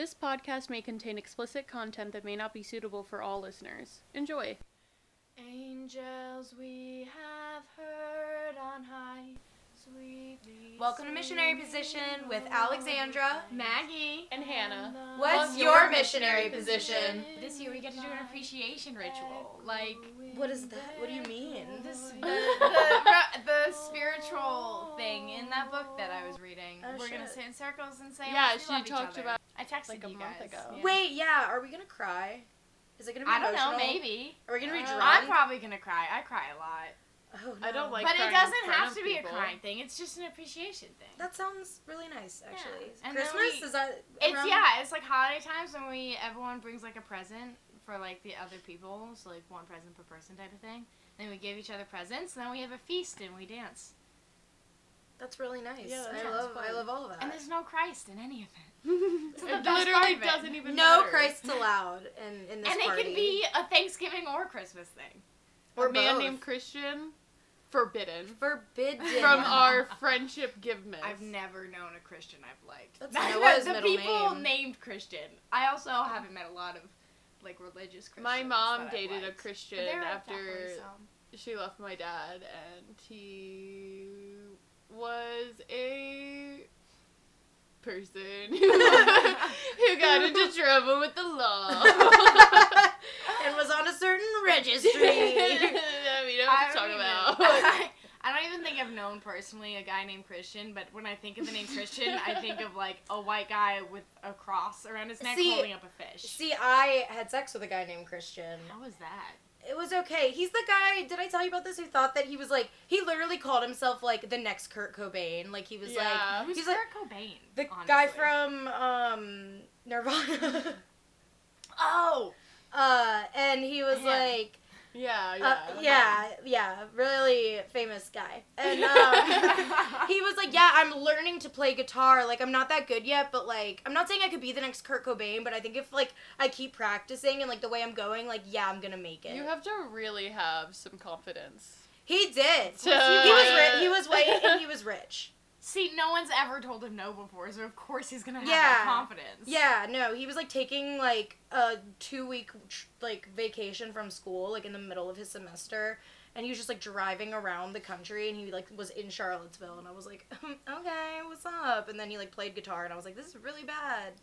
This podcast may contain explicit content that may not be suitable for all listeners. Enjoy! Angels we have heard on high, sweetly. Welcome to Missionary Position with Alexandra, Maggie, and Hannah. What's your missionary position? This year we get to do an appreciation ritual. Like, what is that? What do you mean? The spiritual thing in that book that I was reading. Oh, we're going to sit in circles and say, yeah, she talked about. I texted like you guys. Month ago. Yeah. Wait, yeah, are we going to cry? Is it going to be emotional? I don't know, maybe. Are we going to be drunk? I'm probably going to cry. I cry a lot. Oh, no. I don't like crying. But it doesn't have to be a crying thing. It's just an appreciation thing. That sounds really nice, actually. Yeah. Christmas? Is that around? Yeah, it's like holiday times when everyone brings like a present for like the other people. So like one present per person type of thing. Then we give each other presents. And then we have a feast and we dance. That's really nice. Yeah, I love all of that. And there's no Christ in any of it. So it literally doesn't even matter. No Christ allowed in this party. And it can be a Thanksgiving or Christmas thing. Or a man both. Named Christian. Forbidden. From our friendship give-miss. I've never known a Christian I've liked. That's Noah's middle name. The people named Christian. I also haven't met a lot of, like, religious Christians. My mom dated a Christian after she left my dad, and he was a person who got into trouble with the law. And was on a certain registry. I don't even think I've known personally a guy named Christian, but when I think of the name Christian, I think of like a white guy with a cross around his neck holding up a fish. See, I had sex with a guy named Christian. How was that? It was okay. He's the guy, did I tell you about this, who thought that he was like, he literally called himself like the next Kurt Cobain. Like he was like, who's Kurt Cobain? The guy from Nirvana. And he was like, really famous guy. And he was like, yeah, I'm learning to play guitar. Like, I'm not that good yet, but like, I'm not saying I could be the next Kurt Cobain, but I think if like I keep practicing and like the way I'm going, like, yeah, I'm gonna make it. You have to really have some confidence. He did. He was white and he was rich. See, no one's ever told him no before, so of course he's gonna have that confidence. Yeah, no, he was, like, taking, like, a 2-week, like, vacation from school, like, in the middle of his semester, and he was just, like, driving around the country, and he, like, was in Charlottesville, and I was like, okay, what's up? And then he, like, played guitar, and I was like, this is really bad.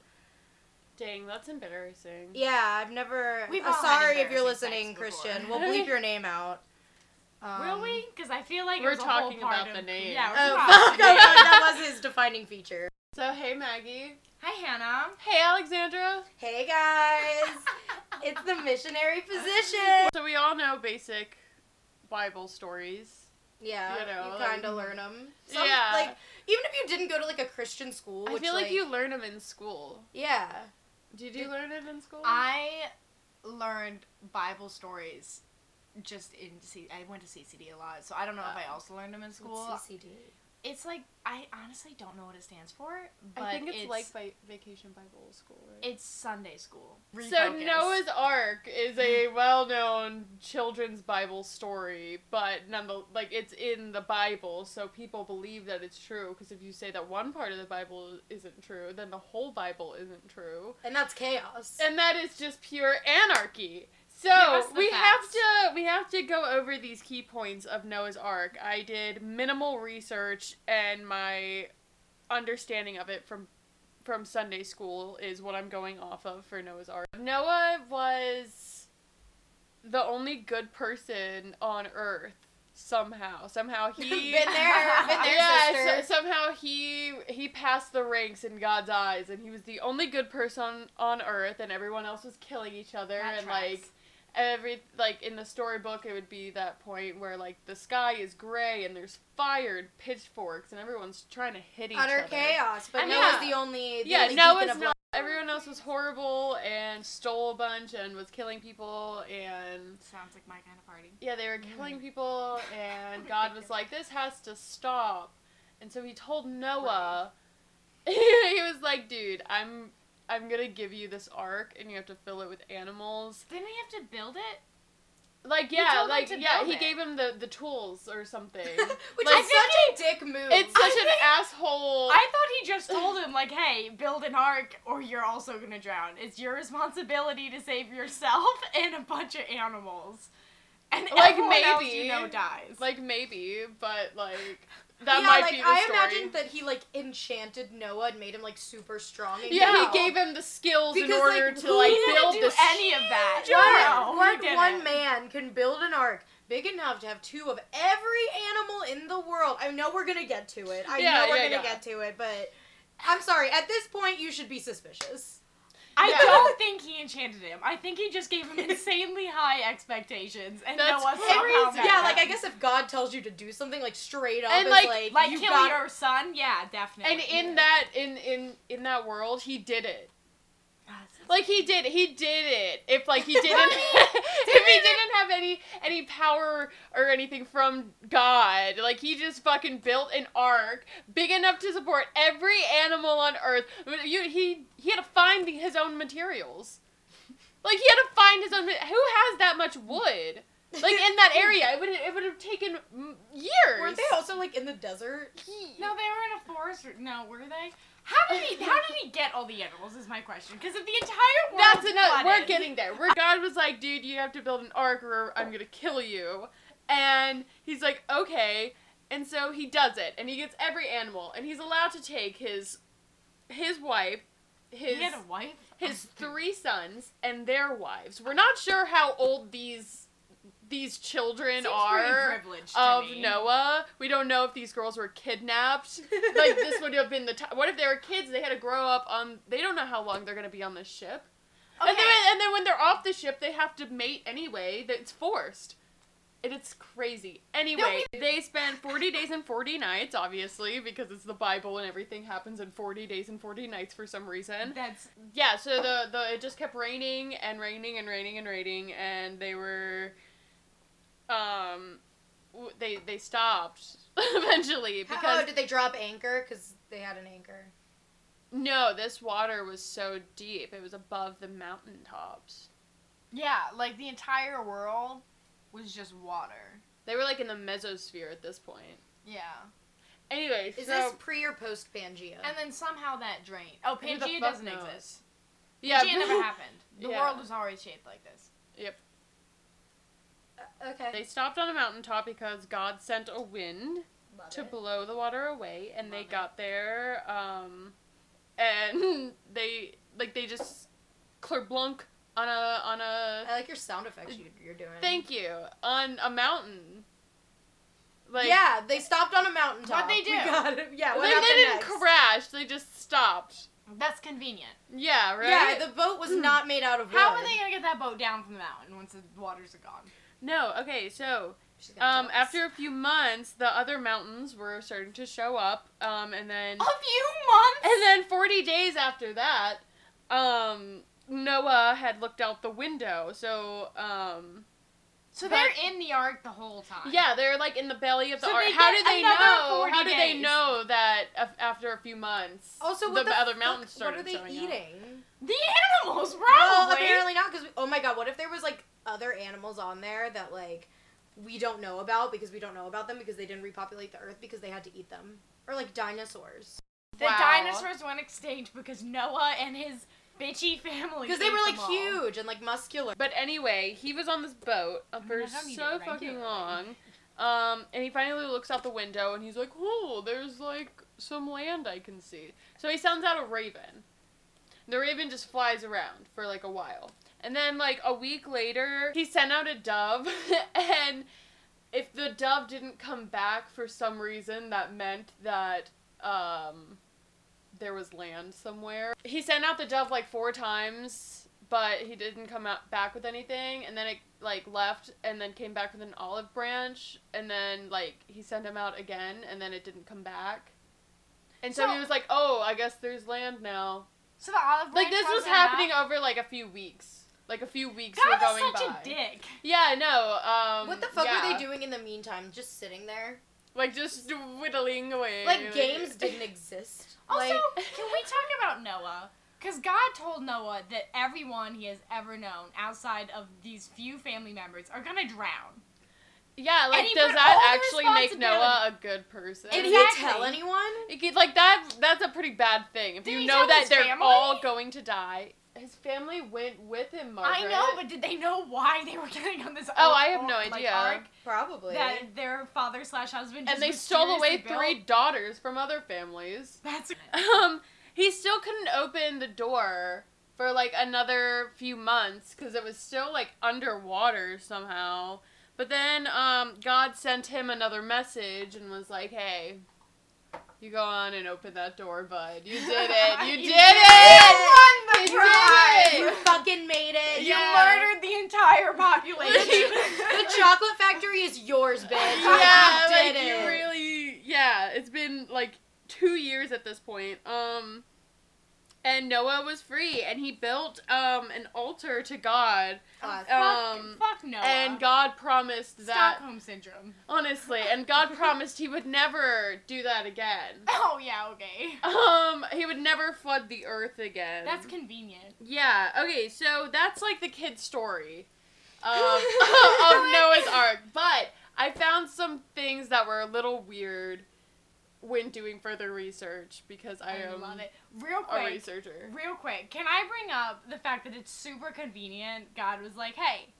Dang, that's embarrassing. Yeah, I've never... sorry if you're listening, Christian. We'll bleep your name out. Will we? Because I feel like we're talking about the name. Yeah, that was his defining feature. So, hey Maggie. Hi Hannah. Hey Alexandra. Hey guys. It's the missionary position. So we all know basic Bible stories. Yeah, you kind of learn them. Like, even if you didn't go to like a Christian school, I feel like you learn them in school. Yeah. Did you learn it in school? I learned Bible stories. Just I went to CCD a lot, so I don't know if I also learned them in school. What's CCD? It's like, I honestly don't know what it stands for, but I think it's like Vacation Bible School, right? It's Sunday school. Refocus. So Noah's Ark is a well-known children's Bible story, but like, it's in the Bible, so people believe that it's true, because if you say that one part of the Bible isn't true, then the whole Bible isn't true. And that's chaos. And that is just pure anarchy. So, we have to go over these key points of Noah's Ark. I did minimal research, and my understanding of it from Sunday school is what I'm going off of for Noah's Ark. Noah was the only good person on Earth, somehow he... Been there, yeah, sister. Somehow he passed the ranks in God's eyes, and he was the only good person on Earth, and everyone else was killing each other, like... in the storybook, it would be that point where, like, the sky is gray, and there's fire and pitchforks, and everyone's trying to hit each other. Utter chaos, but Noah's the only Noah's not. Everyone else was horrible, and stole a bunch, and was killing people, and... Sounds like my kind of party. Yeah, they were killing people, and God was like, this has to stop. And so he told Noah, he was like, dude, I'm gonna give you this ark, and you have to fill it with animals. Didn't he have to build it? He gave him the tools or something. Which is such a dick move. It's such an asshole. I thought he just told him, like, hey, build an ark or you're also gonna drown. It's your responsibility to save yourself and a bunch of animals. And like, everyone else you know dies. Like, maybe, but, like... That might be the story. I imagine that he, like, enchanted Noah and made him, like, super strong. And he gave him the skills in order to, like, build this any of that. One man can build an ark big enough to have two of every animal in the world. I know we're gonna get to it. But I'm sorry. At this point, you should be suspicious. I don't think he enchanted him. I think he just gave him insanely high expectations, and Noah somehow met him. I guess if God tells you to do something, like, straight up, and like kill your son, definitely. And in that world, he did it. Like, he did it. If, like, he didn't, if he didn't have any power or anything from God, like, he just fucking built an ark big enough to support every animal on Earth. He had to find his own materials. Like, he had to find his own. Who has that much wood? Like, in that area, it would have taken years. Weren't they also, like, in the desert? No, they were in a forest. No, were they? How did he get all the animals is my question. Because if the entire world we're getting there. God was like, dude, you have to build an ark or I'm going to kill you. And he's like, okay. And so he does it. And he gets every animal. And he's allowed to take his wife. He had a wife? His three sons and their wives. We're not sure how old these children are of Noah. We don't know if these girls were kidnapped. Like, this would have been the time. What if they were kids? They had to grow up on... They don't know how long they're going to be on this ship. Okay. And then when they're off the ship, they have to mate anyway. It's forced. It's crazy. Anyway, they spend 40 days and 40 nights, obviously, because it's the Bible and everything happens in 40 days and 40 nights for some reason. So the it just kept raining and raining and raining and raining, and they were... they stopped eventually because... did they drop anchor? Because they had an anchor. No, this water was so deep. It was above the mountaintops. Yeah, like, the entire world was just water. They were, like, in the mesosphere at this point. Yeah. Anyway, is this pre or post Pangea? And then somehow that drained. Oh, Pangea doesn't exist. Yeah. Pangea never happened. The world was always shaped like this. Yep. Okay. They stopped on a mountaintop because God sent a wind to blow the water away, and they got there, and they just clerblanc on a... I like your sound effects you're doing. Thank you. On a mountain. Like, yeah, they stopped on a mountaintop. What'd they do? They didn't crash, they just stopped. That's convenient. Yeah, right? Yeah, the boat was not made out of wood. How are they gonna get that boat down from the mountain once the waters are gone? No, okay, so, after a few months, the other mountains were starting to show up, and then... A few months?! And then 40 days after that, Noah had looked out the window, so, So they're in the ark the whole time. Yeah, they're, like, in the belly of the ark. How do they know that after a few months, also, the other mountains started showing up? What are they eating? The animals, probably! Well, apparently not, because, oh my god, what if there was, like, other animals on there that, like, we don't know about because we don't know about them because they didn't repopulate the earth because they had to eat them. Or, like, dinosaurs. Dinosaurs went extinct because Noah and his bitchy family. Because they were, like, huge and, like, muscular. But anyway, he was on this boat for so fucking long. And he finally looks out the window and he's like, oh, there's, like, some land I can see. So he sends out a raven. The raven just flies around for, like, a while. And then, like, a week later, he sent out a dove, and if the dove didn't come back for some reason, that meant that, there was land somewhere. He sent out the dove, like, 4 times, but he didn't come back with anything, and then it, like, left, and then came back with an olive branch, and then, like, he sent him out again, and then it didn't come back. And so he was like, oh, I guess there's land now. So the olive branch this was happening over, like, a few weeks. Like, a few weeks were going by. God, such a dick. Yeah, no, what the fuck were they doing in the meantime? Just sitting there? Like, just whittling away. Like, games didn't exist. Also, can we talk about Noah? Because God told Noah that everyone he has ever known outside of these few family members are going to drown. Yeah, like, does that actually make Noah a good person? Did he tell anyone? Like, that's a pretty bad thing. If you know that they're all going to die. His family went with him, Margaret. I know, but did they know why they were getting on this ark? Oh, I have no idea. Ark? Probably. That their father/husband just mysteriously built. And they stole away 3 daughters from other families. That's... He still couldn't open the door for, like, another few months, because it was still, like, underwater somehow. But then, God sent him another message and was like, hey... You go on and open that door, bud. You did it. You did it! You won the prize! You fucking made it. Yeah. You murdered the entire population. The chocolate factory is yours, bitch. Yeah, like, you really... Yeah, it's been, like, 2 years at this point. And Noah was free, and he built an altar to God. Fuck Noah. And God promised that... Stockholm Syndrome. Honestly, and God promised he would never do that again. Oh, yeah, okay. He would never flood the earth again. That's convenient. Yeah, okay, so that's, like, the kid's story of Noah's Ark. But I found some things that were a little weird when doing further research, because I am a researcher. Real quick, can I bring up the fact that it's super convenient? God was like, hey,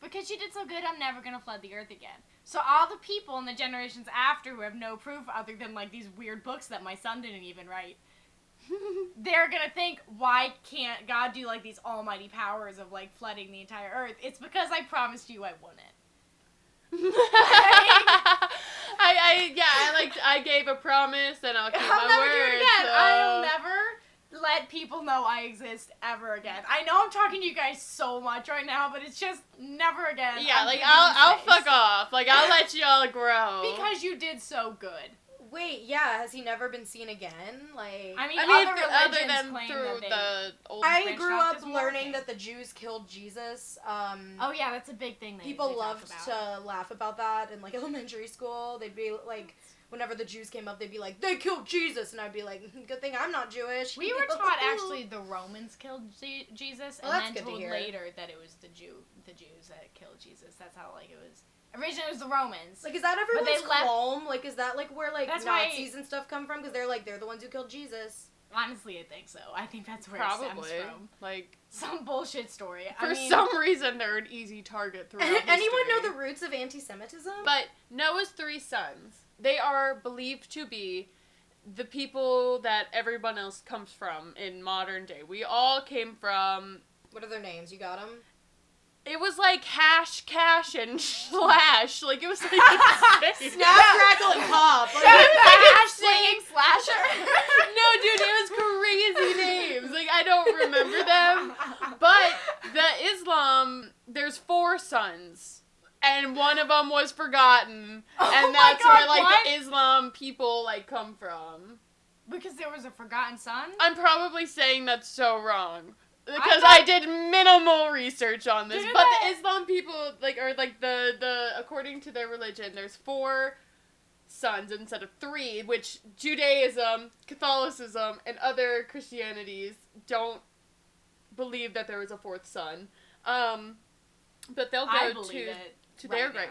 because you did so good, I'm never going to flood the earth again. So all the people in the generations after who have no proof other than, like, these weird books that my son didn't even write, they're going to think, why can't God do, like, these almighty powers of, like, flooding the entire earth? It's because I promised you I wouldn't. I gave a promise, and I'll keep my word. I'll never do it again. So. I'll never let people know I exist ever again. I know I'm talking to you guys so much right now, but it's just never again. Yeah, I'm like, I'll fuck off. Like, I'll let y'all grow. Because you did so good. Wait, yeah, has he never been seen again? Like, I mean other than through the old. I grew up learning that the Jews killed Jesus. Oh yeah, that's a big thing. People loved to laugh about that in, like, elementary school. They'd be like, whenever the Jews came up, they'd be like, they killed Jesus, and I'd be like, good thing I'm not Jewish. We were taught actually the Romans killed Jesus, and then told later that it was the Jews that killed Jesus. That's how, like, it was. Originally, it was the Romans. Like, is that everyone's qualm? Like, is that, like, where, like, that's Nazis and stuff come from? Because they're, like, they're the ones who killed Jesus. Honestly, I think so. I think that's where it stems from. Like, some bullshit story. I mean, some reason, they're an easy target throughout history. Anyone know the roots of anti-Semitism? But Noah's 3 sons, they are believed to be the people that everyone else comes from in modern day. We all came from... What are their names? You got them? It was like hash, cash, and slash. Like, it was like... Snap, crackle, and pop. Like, it was like hash, slinging, slasher. No, dude, it was crazy names. Like, I don't remember them. But the Islam, there's 4 sons. And one of them was forgotten. And that's where, like, the Islam people, like, come from. Because there was a forgotten son? I'm probably saying that's so wrong. Because I did minimal research on this, but the Islam people, like, are, like, the according to their religion, there's 4 sons instead of 3, which Judaism, Catholicism, and other Christianities don't believe that there was a 4th son. But they'll go to their grave.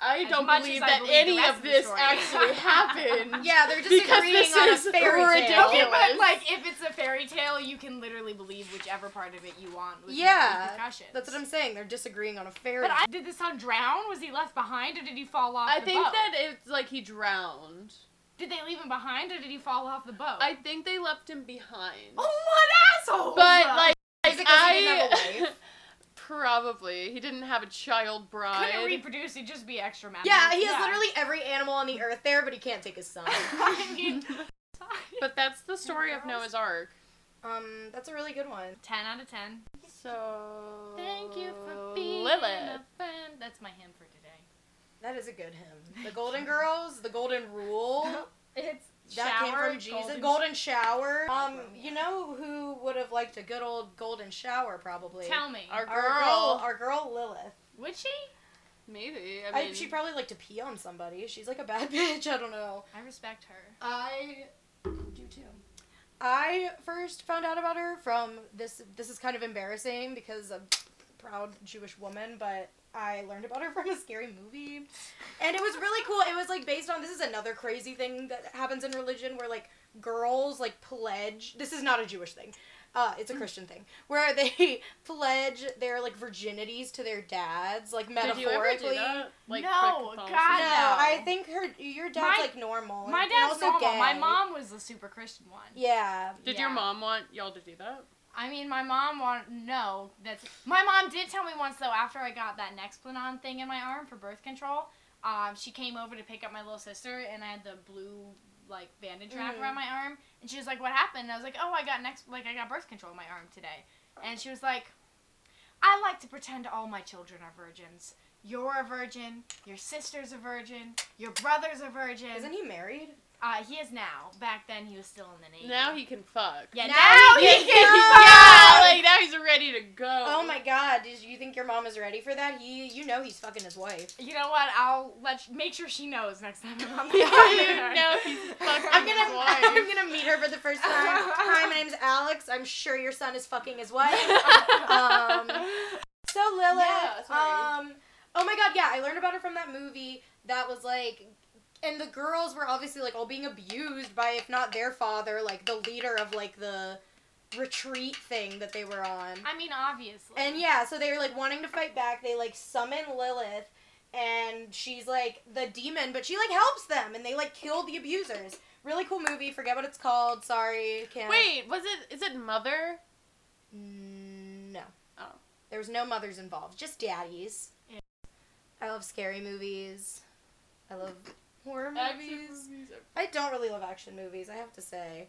I don't believe that any of this actually happened. Yeah, they're just agreeing on a fairy tale. Okay, but, like, if it's a fairy tale, you can literally believe whichever part of it you want with no repercussions. That's what I'm saying. They're disagreeing on a fairy tale. But did this son drown? Was he left behind, or did he fall off the boat? I think that it's, like, he drowned. Did they leave him behind, or did he fall off the boat? I think they left him behind. Oh, what asshole! But, like, is it 'cause he didn't have a wife? Probably. He didn't have a child bride. Couldn't reproduce, he'd just be extra mad. Yeah, he has literally every animal on the earth there, but he can't take his son. I mean, but that's the story of Noah's Ark. That's a really good one. 10 out of 10. So... Thank you for being Lilith. A friend. That's my hymn for today. That is a good hymn. The Golden Girls, the Golden Rule. It's... That came from Jesus. Golden shower. You know who would have liked a good old golden shower, probably? Tell me. Our girl Lilith. Would she? Maybe. I mean, she probably liked to pee on somebody. She's like a bad bitch. I don't know. I respect her. I do too. I first found out about her from this. This is kind of embarrassing because I'm a proud Jewish woman, but I learned about her from a scary movie. And it was really cool. It was, like, based on, this is another crazy thing that happens in religion where, like, girls, like, pledge. This is not a Jewish thing. It's a Christian thing. Where they pledge their, like, virginities to their dads, like, metaphorically. Did you ever do that? Like, no, God, no. I think your dad's, like, normal. My dad's normal. Gay. My mom was the super Christian one. Yeah. Did your mom want y'all to do that? I mean, my mom my mom did tell me once, though, after I got that Nexplanon thing in my arm for birth control, she came over to pick up my little sister, and I had the blue, like, bandage wrap around my arm, and she was like, what happened? And I was like, oh, I got birth control in my arm today. And she was like, I like to pretend all my children are virgins. You're a virgin, your sister's a virgin, your brother's a virgin. Isn't he married? He is now. Back then, he was still in the Navy. Now he can fuck. Yeah, now he can fuck! Yeah, like, now he's ready to go. Oh my God, did you think your mom is ready for that? You know he's fucking his wife. You know what, I'll make sure she knows next time I'm on the he's fucking his wife. I'm gonna meet her for the first time. Hi, my name's Alex. I'm sure your son is fucking his wife. So Lilith, oh my God, yeah, I learned about her from that movie that was, like, and the girls were obviously, like, all being abused by, if not their father, like, the leader of, like, the retreat thing that they were on. I mean, obviously. And, yeah, so they were, like, wanting to fight back. They, like, summon Lilith, and she's, like, the demon, but she, like, helps them, and they, like, kill the abusers. Really cool movie. Forget what it's called. Sorry. Can't. Wait, is it Mother? No. Oh. There was no mothers involved. Just daddies. Yeah. I love scary movies. I love horror movies. I don't really love action movies, I have to say.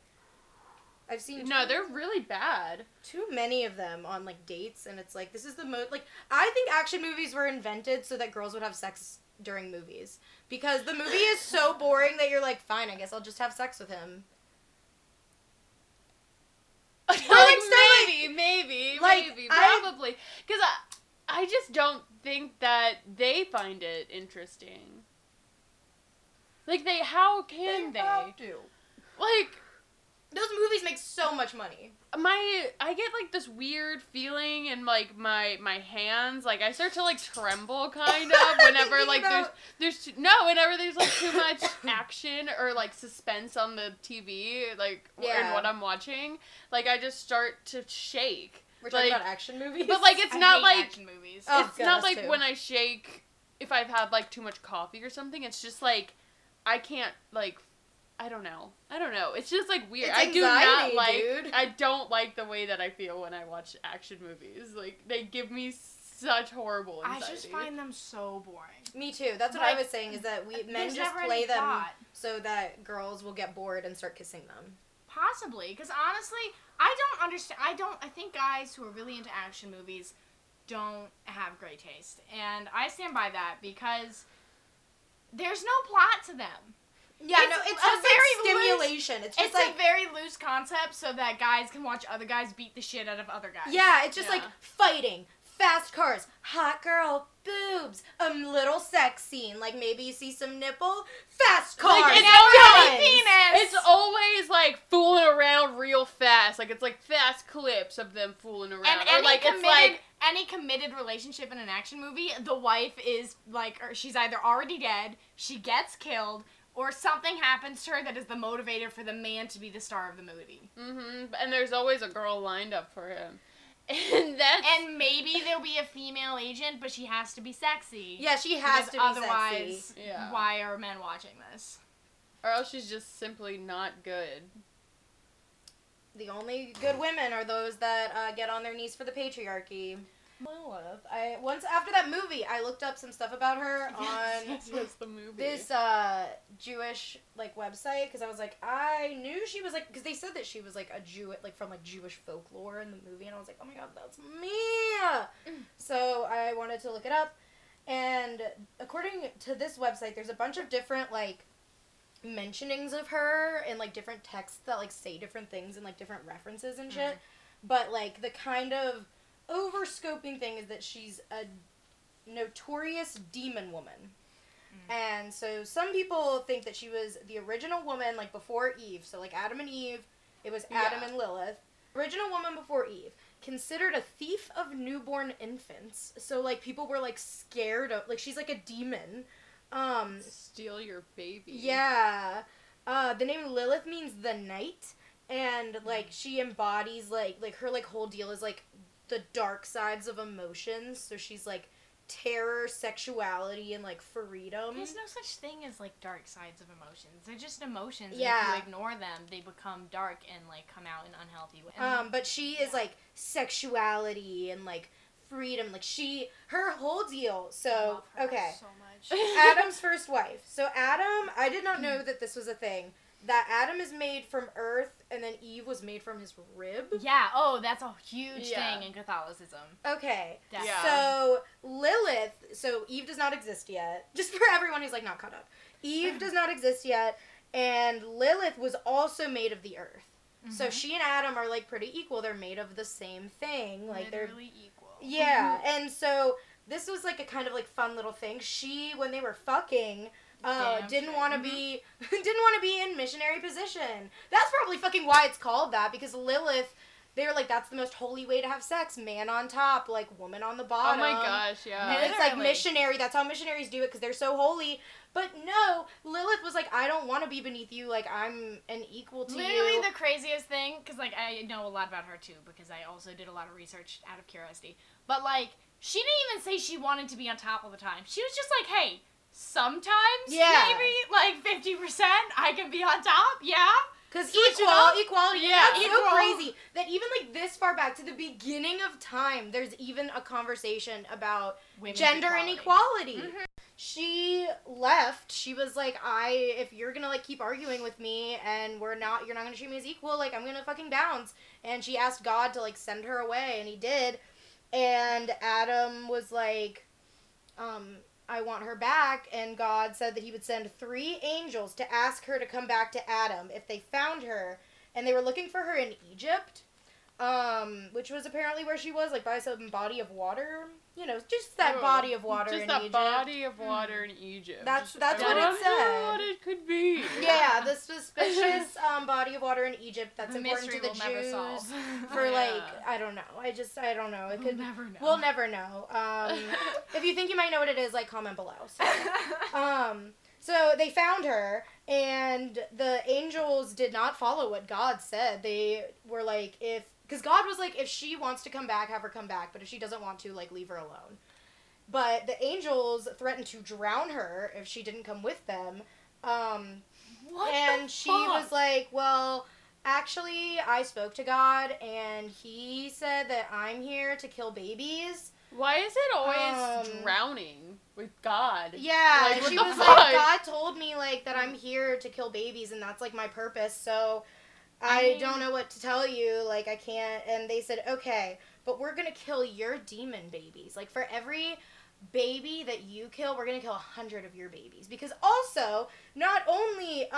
I've seen they're really bad. Too many of them on, like, dates, and it's like, this is the most, like, I think action movies were invented so that girls would have sex during movies. Because the movie is so boring that you're like, fine, I guess I'll just have sex with him. Like, maybe, probably. Because I just don't think that they find it interesting. Like, how can they? Have to. Like, those movies make so much money. I get, like, this weird feeling in, like, my hands. Like, I start to, like, tremble, kind of, whenever, like, whenever there's, like, too much action or, like, suspense on the TV, like, in what I'm watching. Like, I just start to shake. We're talking about action movies? But, like, it's not, like, action movies. It's not, like, when I shake, if I've had, like, too much coffee or something. It's just, like, I can't, like, I don't know. It's just, like, weird. It's anxiety, I don't like the way that I feel when I watch action movies. Like, they give me such horrible anxiety. I just find them so boring. Me too. That's what I was saying, is that men just play them so that girls will get bored and start kissing them. Possibly. Because, honestly, I don't understand. I think guys who are really into action movies don't have great taste. And I stand by that because there's no plot to them. Yeah, it's a very stimulation. It's like a very loose concept so that guys can watch other guys beat the shit out of other guys. Yeah, it's just like fighting, fast cars, hot girl, boobs, a little sex scene. Like, maybe you see some nipple, fast cars. Like, it's always like fooling around real fast. Like, it's like fast clips of them fooling around. And any committed relationship in an action movie, the wife is like, or she's either already dead, she gets killed, or something happens to her that is the motivator for the man to be the star of the movie. Mm-hmm. And there's always a girl lined up for him. And maybe there'll be a female agent, but she has to be sexy. Yeah, she has to be sexy. Otherwise, why are men watching this? Or else she's just simply not good. The only good women are those that get on their knees for the patriarchy. Lilith. After that movie, I looked up some stuff about her this Jewish, like, website, because I was like, I knew she was, like, because they said that she was, like, a Jew, like, from, like, Jewish folklore in the movie, and I was like, oh my God, that's me! So I wanted to look it up, and according to this website, there's a bunch of different, like, mentionings of her in, like, different texts that, like, say different things and, like, different references and shit, but, like, the kind of overscoping thing is that she's a notorious demon woman. And so some people think that she was the original woman, like, before Eve. So, like, Adam and Eve, It was Adam and Lilith. Original woman before Eve. Considered a thief of newborn infants. So, like, people were, like, scared of... Like, she's like a demon. Steal your baby. Yeah. The name Lilith means the night. And, like, she embodies, like, her, like, whole deal is, like, the dark sides of emotions. So she's, like... terror, sexuality, and, like, freedom. There's no such thing as, like, dark sides of emotions. They're just emotions. Yeah. And if you ignore them, they become dark and, like, come out in unhealthy ways. But she is, like, sexuality and, like, freedom. Like, she... Her whole deal. So, I love her so much. Adam's first wife. So, Adam... I did not know that this was a thing. That Adam is made from earth, and then Eve was made from his rib. Yeah. Oh, that's a huge thing in Catholicism. Okay. Yeah. So, Lilith... So, Eve does not exist yet. Just for everyone who's, like, not caught up. Eve does not exist yet, and Lilith was also made of the earth. Mm-hmm. So, she and Adam are, like, pretty equal. They're made of the same thing. Like, literally equal. Yeah. And so, this was, like, a kind of, like, fun little thing. She, when they were fucking... didn't want to be in missionary position. That's probably fucking why it's called that, because Lilith, they were like, that's the most holy way to have sex. Man on top, like, woman on the bottom. Oh my gosh, yeah. And it's like missionary, that's how missionaries do it, because they're so holy. But no, Lilith was like, I don't want to be beneath you, like, I'm an equal to you. Literally the craziest thing, because, like, I know a lot about her, too, because I also did a lot of research out of curiosity. But, like, she didn't even say she wanted to be on top all the time. She was just like, hey... Sometimes, maybe, like, 50%, I can be on top, Because equality, that's so crazy that even, like, this far back to the beginning of time, there's even a conversation about gender inequality. Mm-hmm. She left, she was like, if you're gonna, like, keep arguing with me and you're not gonna treat me as equal, like, I'm gonna fucking bounce. And she asked God to, like, send her away, and he did. And Adam was like, I want her back, and God said that he would send 3 angels to ask her to come back to Adam if they found her, and they were looking for her in Egypt, which was apparently where she was, like, by some body of water, you know, just that body of water in Egypt. Just that body of water in Egypt. That's what it said. What it could be. Yeah, the suspicious body of water in Egypt that's important to the Jews. Never solve. For, like, I don't know. I don't know. We'll never know. If you think you might know what it is, like, comment below. So they found her, and the angels did not follow what God said. They were like, because God was like, if she wants to come back, have her come back. But if she doesn't want to, like, leave her alone. But the angels threatened to drown her if she didn't come with them. And she was like, well, actually, I spoke to God, and he said that I'm here to kill babies. Why is it always drowning with God? Yeah, like, she was like, God told me, like, that I'm here to kill babies, and that's, like, my purpose, so... I don't know what to tell you, like, I can't, and they said, okay, but we're gonna kill your demon babies, like, for every baby that you kill, we're gonna kill 100 of your babies, because also, not only,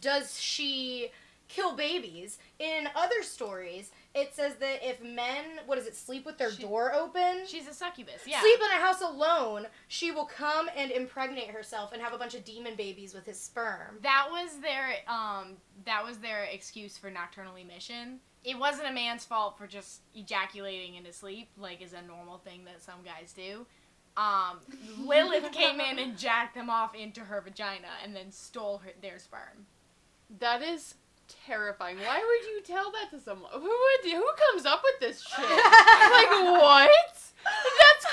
does she kill babies, in other stories, it says that if men, sleep with their door open? She's a succubus, sleep in a house alone, she will come and impregnate herself and have a bunch of demon babies with his sperm. That was their excuse for nocturnal emission. It wasn't a man's fault for just ejaculating into sleep, like, is a normal thing that some guys do. Lilith came in and jacked them off into her vagina and then stole their sperm. That is... terrifying. Why would you tell that to someone? Who comes up with this shit? Like, what? That's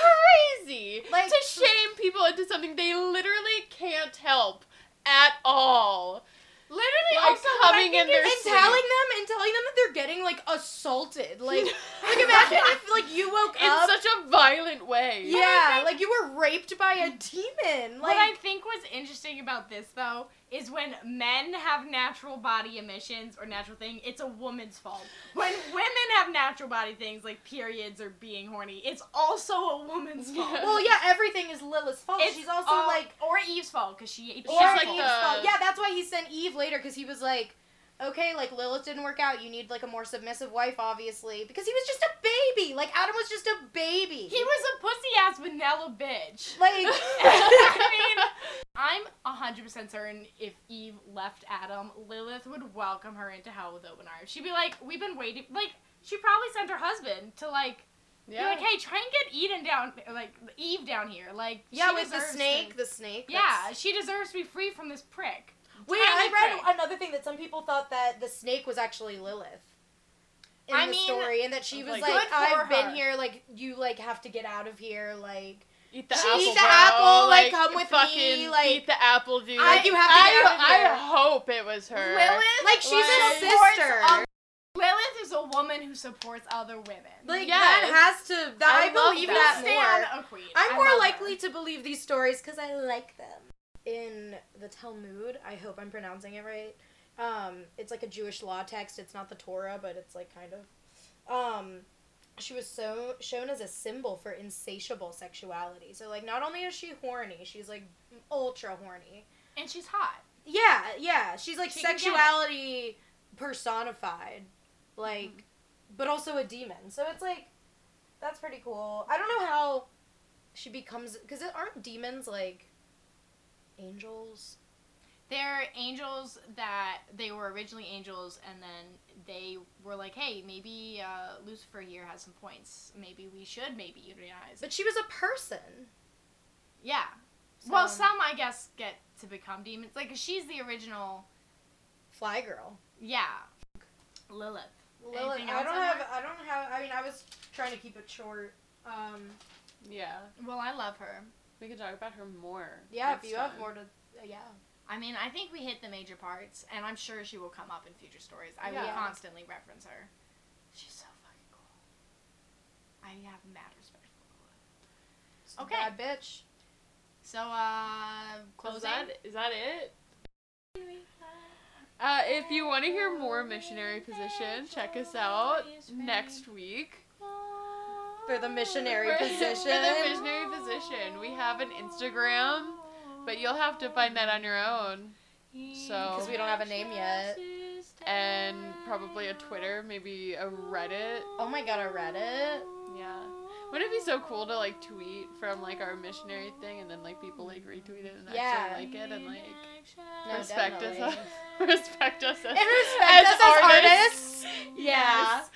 crazy. Like, to shame people into something they literally can't help at all. Literally, like, also coming in their sleep. And telling them that they're getting, like, assaulted. Like, like, imagine if, like, you woke up in such a violent way. Yeah, like, you were raped by a demon. Like, what I think was interesting about this, though, is when men have natural body emissions or natural thing, it's a woman's fault. When women have natural body things, like periods or being horny, it's also a woman's fault. Well, yeah, everything is Lilith's fault. She's also, like... Or Eve's fault, because she's like Eve's fault. Yeah, that's why he sent Eve later, because he was like, okay, like, Lilith didn't work out. You need, like, a more submissive wife, obviously. Because he was just a baby. Like, Adam was just a baby. He was a pussy-ass vanilla bitch. Like... I mean... I'm 100% certain if Eve left Adam, Lilith would welcome her into hell with open arms. She'd be like, we've been waiting. Like, she probably sent her husband to, like, yeah, be like, hey, try and get Eden down, like, Eve down here. Like, yeah, with the snake, Yeah, she deserves to be free from this prick. Wait, I read another thing that some people thought that the snake was actually Lilith. In the story, and that she was like I've been here, like, you, like, have to get out of here, like, eat the apple, like, come with me, like, eat the apple, dude. Like, you have to get out of here. I hope it was her. Lilith, like, she's a sister. Lilith is a woman who supports other women. Like, yes. I believe that more. A queen. I'm more likely to believe these stories because I like them. In the Talmud, I hope I'm pronouncing it right, it's like a Jewish law text. It's not the Torah, but it's like kind of. She was shown as a symbol for insatiable sexuality. So, like, not only is she horny, she's, like, ultra horny. And she's hot. Yeah, yeah. She's, like, sexuality personified. Like, but also a demon. So it's, like, that's pretty cool. I don't know how she becomes, because aren't demons, like, angels? They're angels that they were originally angels, and then they were like, hey, maybe Lucifer here has some points. Maybe we should unionize. But she was a person. Yeah. So, well, some, I guess, get to become demons. Like, she's the original fly girl. Yeah. Lilith. Lilith. I don't have, I mean, I was trying to keep it short. Yeah. Well, I love her. We could talk about her more. Yeah, if you have more to, yeah. I mean, I think we hit the major parts, and I'm sure she will come up in future stories. I will constantly reference her. She's so fucking cool. I have mad respect for her. Okay. Bad bitch. So, closing? Is that it? If you want to hear more Missionary Position, check us out next week. For the Missionary Position. For the Missionary Position. We have an Instagram. But you'll have to find that on your own. So, because we don't have a name yet. And probably a Twitter, maybe a Reddit. Oh my god, a Reddit? Yeah. Wouldn't it be so cool to, like, tweet from, like, our missionary thing, and then, like, people, like, retweet it and actually like it and, like, respect us as artists. Yes.